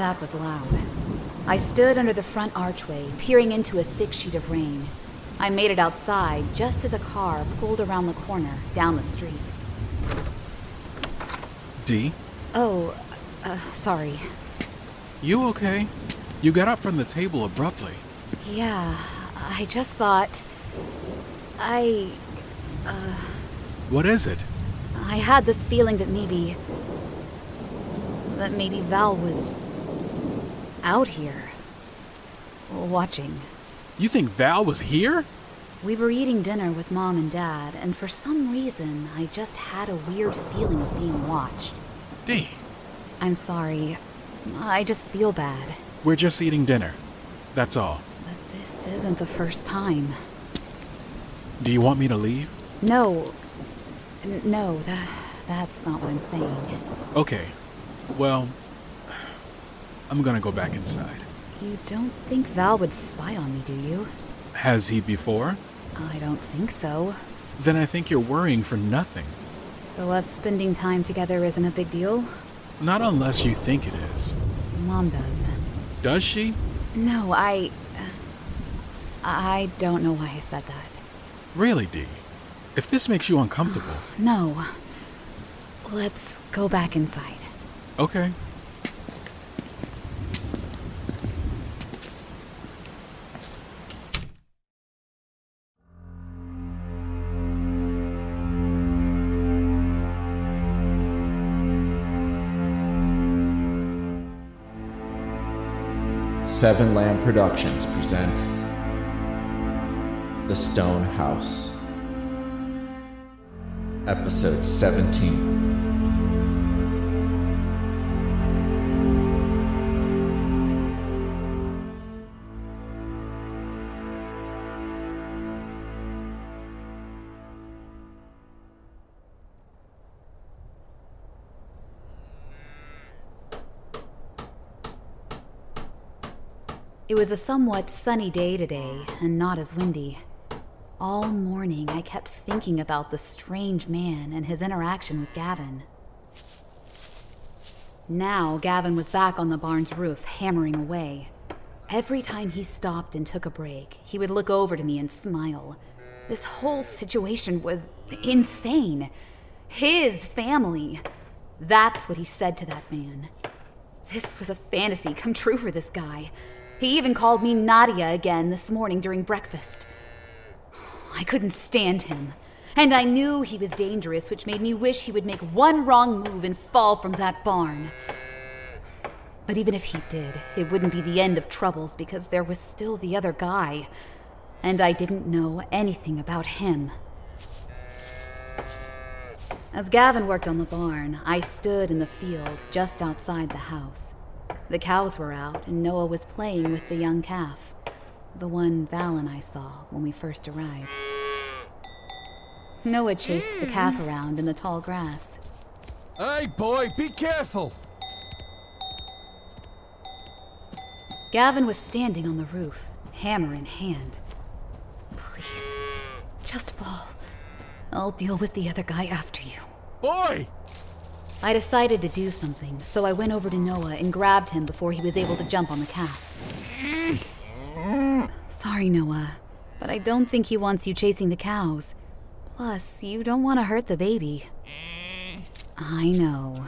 That was loud. I stood under the front archway, peering into a thick sheet of rain. I made it outside just as a car pulled around the corner, down the street. Dee? Oh, sorry. You okay? You got up from the table abruptly. Yeah, I just thought... What is it? I had this feeling that maybe... Val was... out here. Watching. You think Val was here? We were eating dinner with Mom and Dad, and for some reason, I just had a weird feeling of being watched. Dee. I'm sorry. I just feel bad. We're just eating dinner. That's all. But this isn't the first time. Do you want me to leave? No. No, that's not what I'm saying. Okay. Well, I'm gonna go back inside. You don't think Val would spy on me, do you? Has he before? I don't think so. Then I think you're worrying for nothing. So us spending time together isn't a big deal? Not unless you think it is. Mom does. Does she? No, I don't know why I said that. Really, Dee? If this makes you uncomfortable... No. Let's go back inside. Okay. Seven Lamb Productions presents The Stone House, Episode 17. It was a somewhat sunny day today, and not as windy. All morning, I kept thinking about the strange man and his interaction with Gavin. Now, Gavin was back on the barn's roof, hammering away. Every time he stopped and took a break, he would look over to me and smile. This whole situation was insane. His family. That's what he said to that man. This was a fantasy come true for this guy. He even called me Nadia again this morning during breakfast. I couldn't stand him, and I knew he was dangerous, which made me wish he would make one wrong move and fall from that barn. But even if he did, it wouldn't be the end of troubles because there was still the other guy, and I didn't know anything about him. As Gavin worked on the barn, I stood in the field just outside the house. The cows were out, and Noah was playing with the young calf. The one Val and I saw when we first arrived. Noah chased the calf around in the tall grass. Hey, boy, be careful! Gavin was standing on the roof, hammer in hand. Please, just fall. I'll deal with the other guy after you. Boy! I decided to do something, so I went over to Noah and grabbed him before he was able to jump on the calf. Sorry, Noah, but I don't think he wants you chasing the cows. Plus, you don't want to hurt the baby. I know.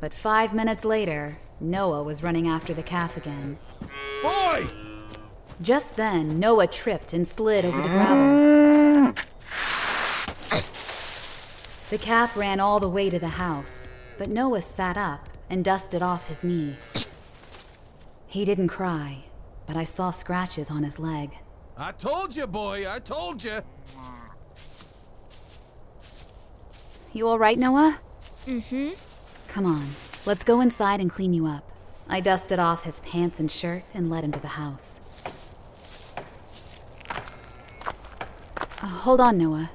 But 5 minutes later, Noah was running after the calf again. Boy! Just then, Noah tripped and slid over the gravel. The calf ran all the way to the house, but Noah sat up and dusted off his knee. He didn't cry. But I saw scratches on his leg. I told you, boy, I told you. You all right, Noah? Mm-hmm. Come on, let's go inside and clean you up. I dusted off his pants and shirt and led him to the house. Hold on, Noah.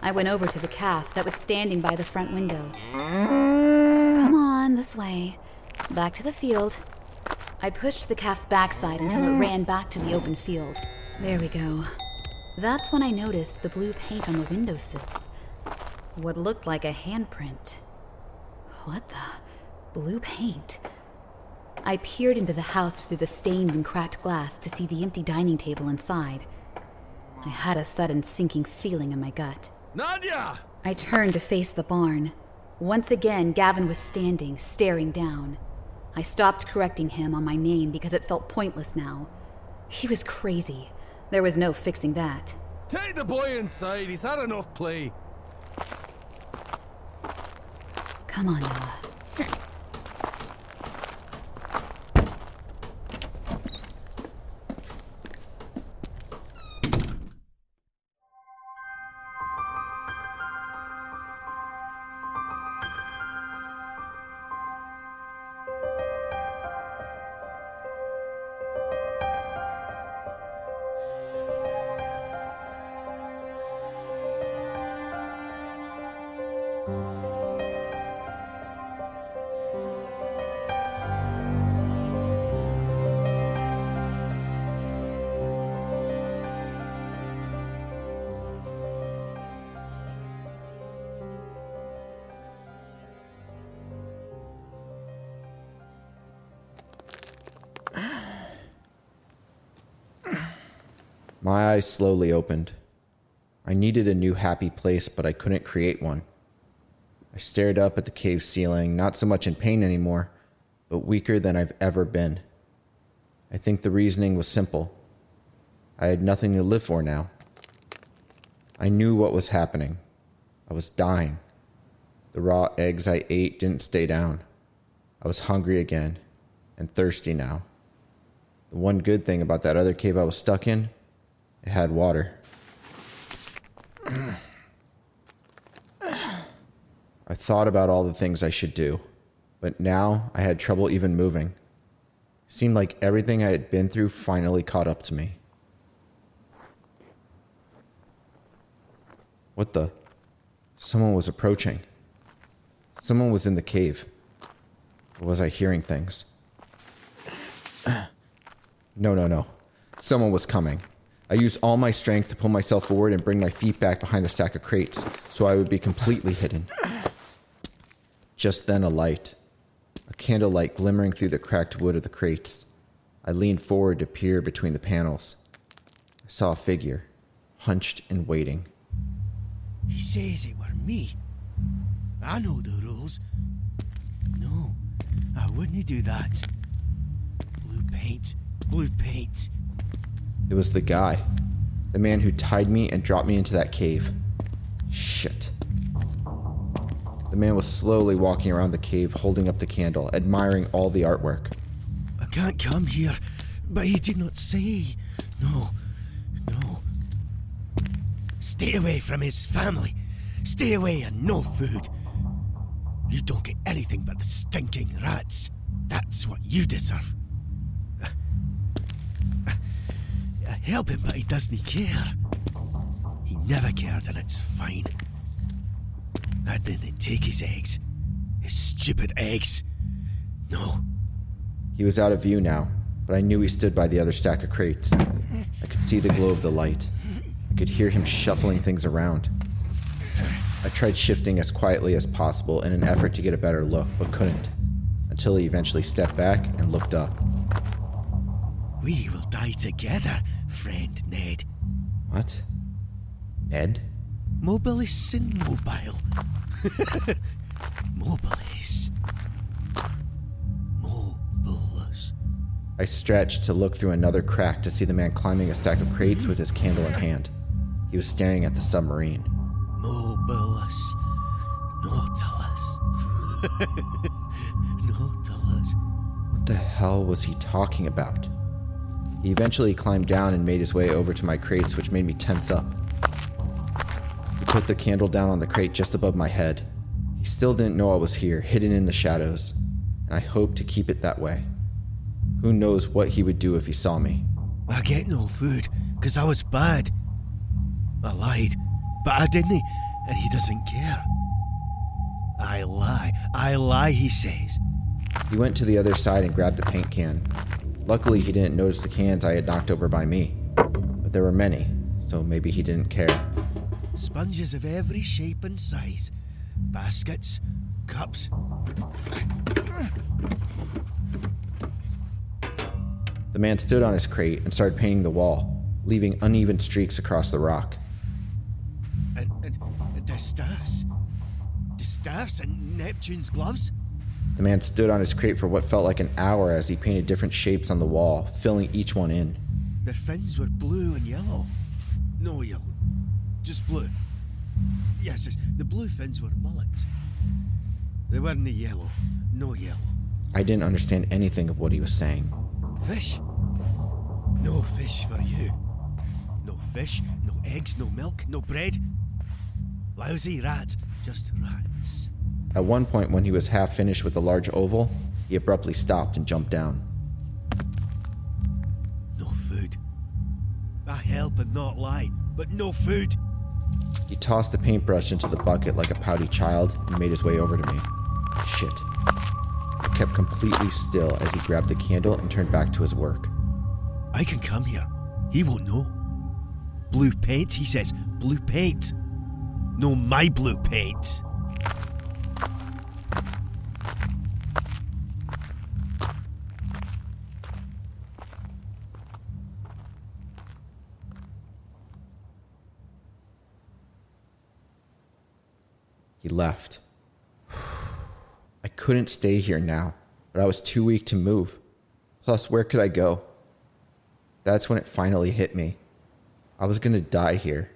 I went over to the calf that was standing by the front window. Come on, this way. Back to the field. I pushed the calf's backside until it ran back to the open field. There we go. That's when I noticed the blue paint on the windowsill. What looked like a handprint. What the? blue paint. I peered into the house through the stained and cracked glass to see the empty dining table inside. I had a sudden sinking feeling in my gut. Nadia! I turned to face the barn. Once again, Gavin was standing, staring down. I stopped correcting him on my name because it felt pointless now. He was crazy. There was no fixing that. Take the boy inside. He's had enough play. Come on, Noah. My eyes slowly opened. I needed a new happy place, but I couldn't create one. I stared up at the cave ceiling, not so much in pain anymore, but weaker than I've ever been. I think the reasoning was simple. I had nothing to live for now. I knew what was happening. I was dying. The raw eggs I ate didn't stay down. I was hungry again, and thirsty now. The one good thing about that other cave I was stuck in, it had water. I thought about all the things I should do, but now I had trouble even moving. It seemed like everything I had been through finally caught up to me. What the? Someone was approaching. Someone was in the cave. Or was I hearing things? No. Someone was coming. I used all my strength to pull myself forward and bring my feet back behind the stack of crates, so I would be completely hidden. Just then a light, a candlelight glimmering through the cracked wood of the crates. I leaned forward to peer between the panels. I saw a figure, hunched and waiting. He says it were me. I know the rules. No, I wouldn't do that. Blue paint. It was the guy, the man who tied me and dropped me into that cave. Shit. The man was slowly walking around the cave, holding up the candle, admiring all the artwork. I can't come here, but he did not say. No. Stay away from his family. Stay away and no food. You don't get anything but the stinking rats. That's what you deserve. Help him, but he doesn't care. He never cared, and it's fine. I didn't take his eggs. His stupid eggs. No. He was out of view now, but I knew he stood by the other stack of crates. I could see the glow of the light. I could hear him shuffling things around. I tried shifting as quietly as possible in an effort to get a better look, but couldn't, until he eventually stepped back and looked up. We will die together, friend Ned. What? Ned? Mobile is sin mobile. Mobiles. I stretched to look through another crack to see the man climbing a stack of crates with his candle in hand. He was staring at the submarine. Mobiles. Nautilus. What the hell was he talking about? He eventually climbed down and made his way over to my crates, which made me tense up. He put the candle down on the crate just above my head. He still didn't know I was here, hidden in the shadows, and I hoped to keep it that way. Who knows what he would do if he saw me. I get no food, because I was bad. I lied, but I didn't, and he doesn't care. I lie, he says. He went to the other side and grabbed the paint can. Luckily, he didn't notice the cans I had knocked over by me, but there were many, so maybe he didn't care. Sponges of every shape and size. Baskets, cups. The man stood on his crate and started painting the wall, leaving uneven streaks across the rock. The staffs and Neptune's gloves? The man stood on his crate for what felt like an hour as he painted different shapes on the wall, filling each one in. Their fins were blue and yellow. No yellow, just blue. Yes, the blue fins were mullets. They weren't the yellow, no yellow. I didn't understand anything of what he was saying. Fish? No fish for you. No fish, no eggs, no milk, no bread. Lousy rats, just rats. At one point when he was half finished with the large oval, he abruptly stopped and jumped down. No food. I help and not lie, but no food. He tossed the paintbrush into the bucket like a pouty child and made his way over to me. Shit. I kept completely still as he grabbed the candle and turned back to his work. I can come here. He won't know. Blue paint, he says. Blue paint. No, my blue paint. He left. I couldn't stay here now, but I was too weak to move. Plus, where could I go? That's when it finally hit me. I was going to die here.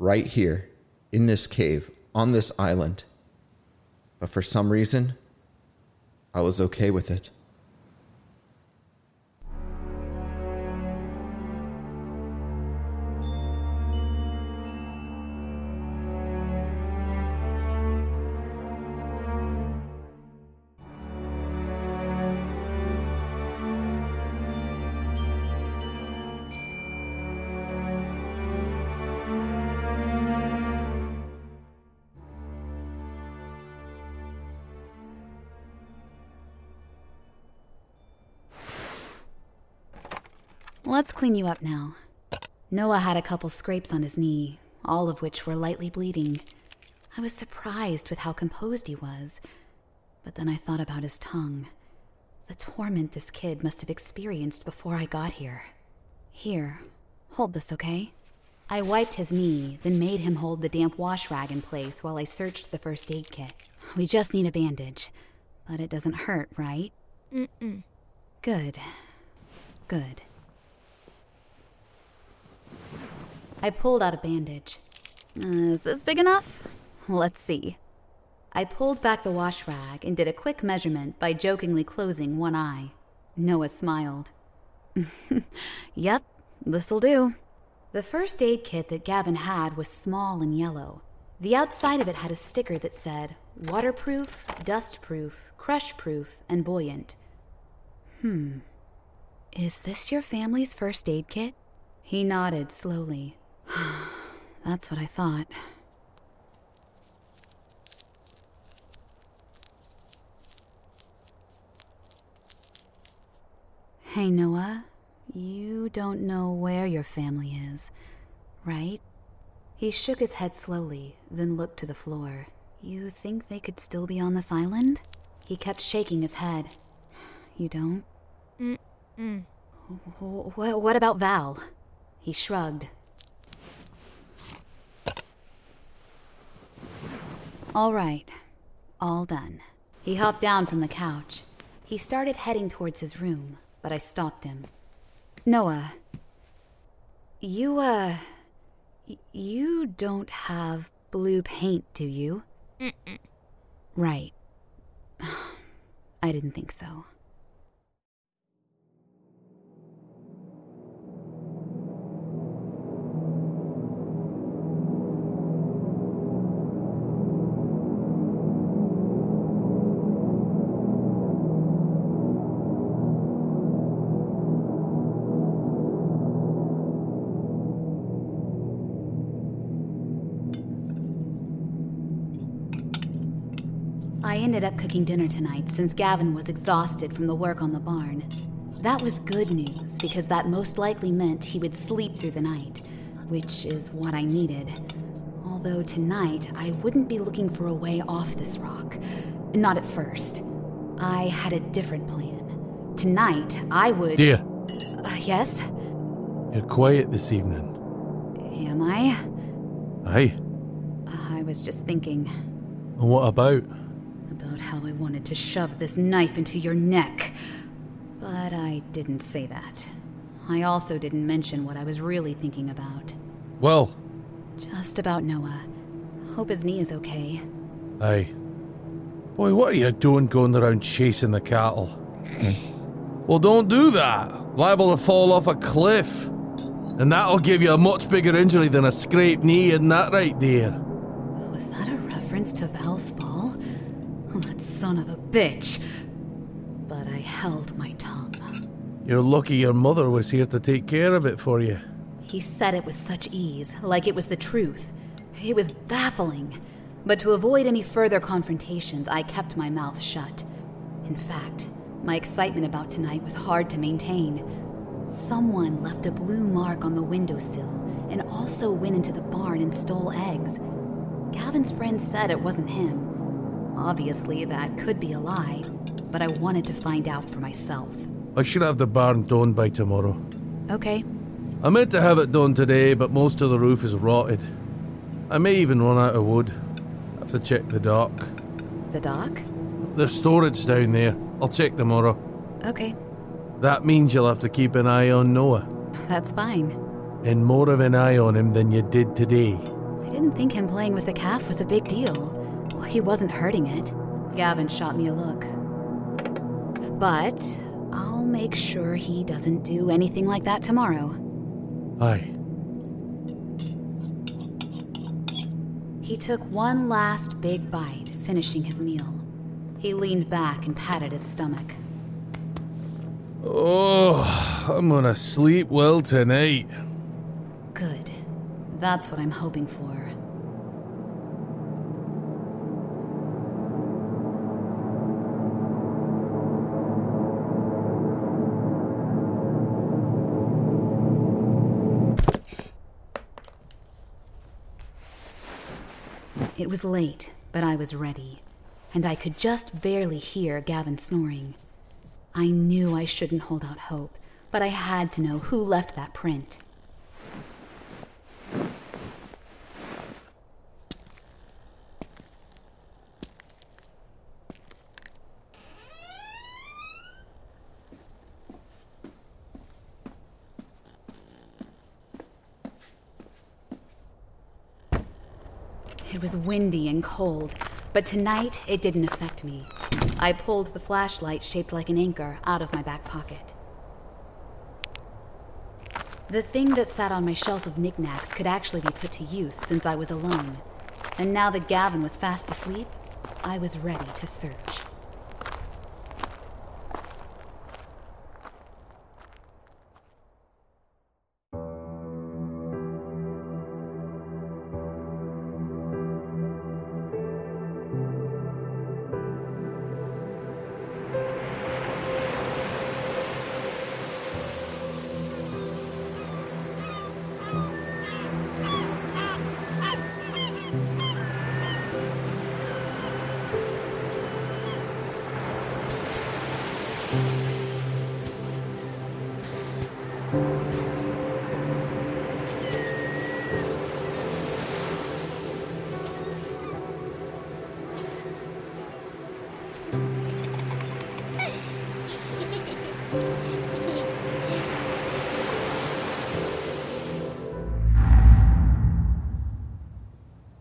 Right here. In this cave. On this island. But for some reason, I was okay with it. Let's clean you up now. Noah had a couple scrapes on his knee, all of which were lightly bleeding. I was surprised with how composed he was, but then I thought about his tongue. The torment this kid must have experienced before I got here. Here, hold this, okay? I wiped his knee, then made him hold the damp wash rag in place while I searched the first aid kit. We just need a bandage, but it doesn't hurt, right? Mm-mm. Good. I pulled out a bandage. Is this big enough? Let's see. I pulled back the wash rag and did a quick measurement by jokingly closing one eye. Noah smiled. Yep, this'll do. The first aid kit that Gavin had was small and yellow. The outside of it had a sticker that said, waterproof, dustproof, crushproof, and buoyant. Is this your family's first aid kit? He nodded slowly. That's what I thought. Hey, Noah, you don't know where your family is, right? He shook his head slowly, then looked to the floor. You think they could still be on this island? He kept shaking his head. You don't? Mm-mm. What about Val? He shrugged. All right. All done. He hopped down from the couch. He started heading towards his room, but I stopped him. Noah, you don't have blue paint, do you? Mm-mm. Right. I didn't think so. I ended up cooking dinner tonight since Gavin was exhausted from the work on the barn. That was good news because that most likely meant he would sleep through the night, which is what I needed. Although tonight, I wouldn't be looking for a way off this rock. Not at first. I had a different plan. Tonight, I would... Dear. Yes? You're quiet this evening. Am I? Aye. I was just thinking. And what about? About how I wanted to shove this knife into your neck. But I didn't say that. I also didn't mention what I was really thinking about. Well? Just about Noah. Hope his knee is okay. Aye. Boy, what are you doing going around chasing the cattle? Well, don't do that. Liable to fall off a cliff. And that'll give you a much bigger injury than a scraped knee, isn't that right, dear? Was that a reference to Val's fall? Oh, that son of a bitch. But I held my tongue. You're lucky your mother was here to take care of it for you. He said it with such ease, like it was the truth. It was baffling. But to avoid any further confrontations, I kept my mouth shut. In fact, my excitement about tonight was hard to maintain. Someone left a blue mark on the windowsill and also went into the barn and stole eggs. Gavin's friend said it wasn't him. Obviously, that could be a lie, but I wanted to find out for myself. I should have the barn done by tomorrow. Okay. I meant to have it done today, but most of the roof is rotted. I may even run out of wood. I have to check the dock. The dock? There's storage down there. I'll check tomorrow. Okay. That means you'll have to keep an eye on Noah. That's fine. And more of an eye on him than you did today. I didn't think him playing with the calf was a big deal. Well, he wasn't hurting it. Gavin shot me a look. But I'll make sure he doesn't do anything like that tomorrow. Aye. He took one last big bite, finishing his meal. He leaned back and patted his stomach. Oh, I'm gonna sleep well tonight. Good. That's what I'm hoping for. It was late, but I was ready, and I could just barely hear Gavin snoring. I knew I shouldn't hold out hope, but I had to know who left that print. It was windy and cold, but tonight it didn't affect me. I pulled the flashlight shaped like an anchor out of my back pocket. The thing that sat on my shelf of knickknacks could actually be put to use since I was alone. And now that Gavin was fast asleep, I was ready to search.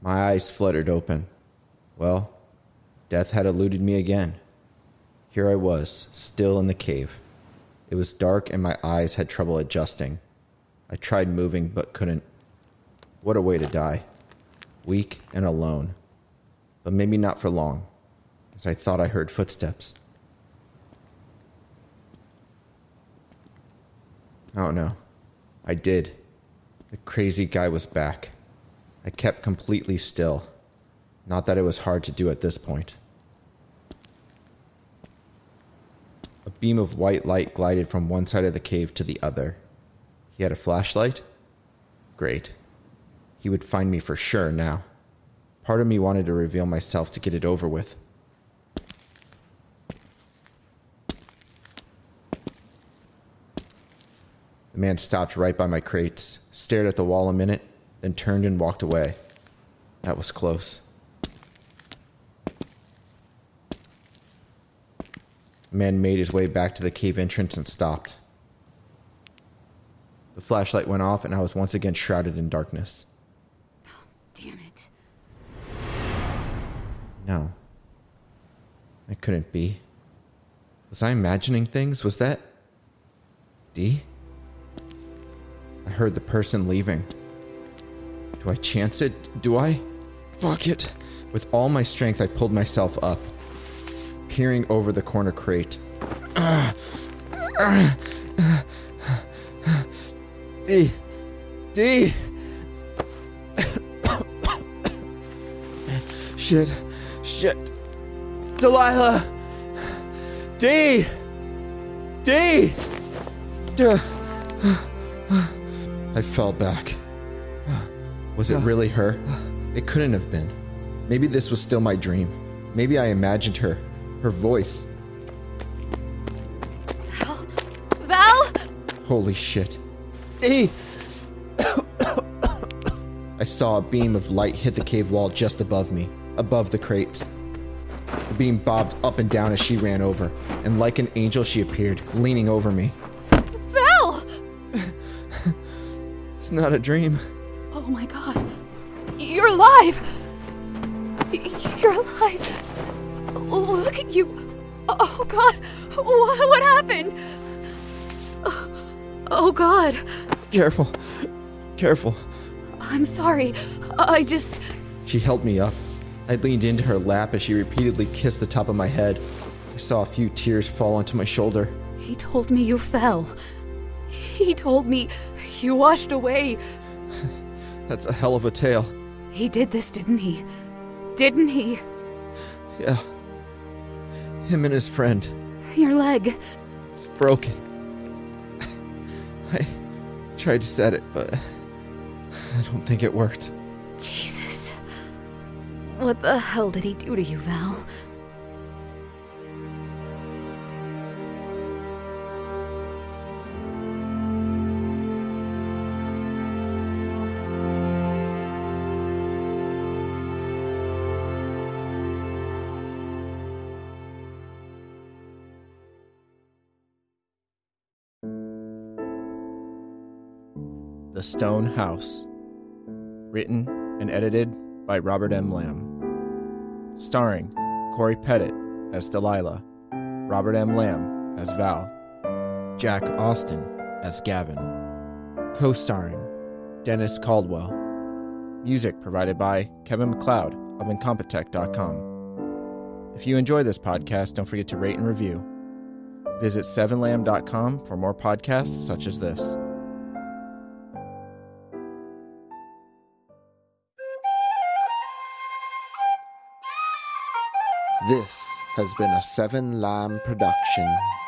My eyes fluttered open. Well, death had eluded me again. Here I was, still in the cave. It was dark and my eyes had trouble adjusting. I tried moving but couldn't. What a way to die. Weak and alone. But maybe not for long, as I thought I heard footsteps. Oh no. I did. The crazy guy was back. I kept completely still. Not that it was hard to do at this point. A beam of white light glided from one side of the cave to the other. He had a flashlight? Great. He would find me for sure now. Part of me wanted to reveal myself to get it over with. The man stopped right by my crates, stared at the wall a minute, then turned and walked away. That was close. The man made his way back to the cave entrance and stopped. The flashlight went off, and I was once again shrouded in darkness. Oh, damn it. No. It couldn't be. Was I imagining things? Was that... D? I heard the person leaving. Do I chance it? Do I? Fuck it. With all my strength, I pulled myself up, peering over the corner crate. D. D. Shit. Shit. Delilah. D. D. I fell back. Was it really her? It couldn't have been. Maybe this was still my dream. Maybe I imagined her. Her voice. Val? Val? Holy shit. D! I saw a beam of light hit the cave wall just above me, above the crates. The beam bobbed up and down as she ran over, and like an angel she appeared, leaning over me. Val! It's not a dream. Oh my god. You're alive! You're alive! Look at you! Oh god! What happened? Oh god! Careful. Careful. I'm sorry. I just... She held me up. I leaned into her lap as she repeatedly kissed the top of my head. I saw a few tears fall onto my shoulder. He told me you fell. He told me you washed away. That's a hell of a tale. He did this, didn't he? Didn't he? Yeah. Him and his friend. Your leg. It's broken. I tried to set it, but I don't think it worked. Jesus. What the hell did he do to you, Val? The Stone House. Written and edited by Robert M. Lamb. Starring Corey Pettit as Delilah, Robert M. Lamb as Val, Jack Austin as Gavin. Co-starring Dennis Caldwell. Music provided by Kevin MacLeod of incompetech.com. If you enjoy this podcast, don't forget to rate and review. Visit sevenlamb.com for more podcasts such as this. This has been a Seven Lamb production.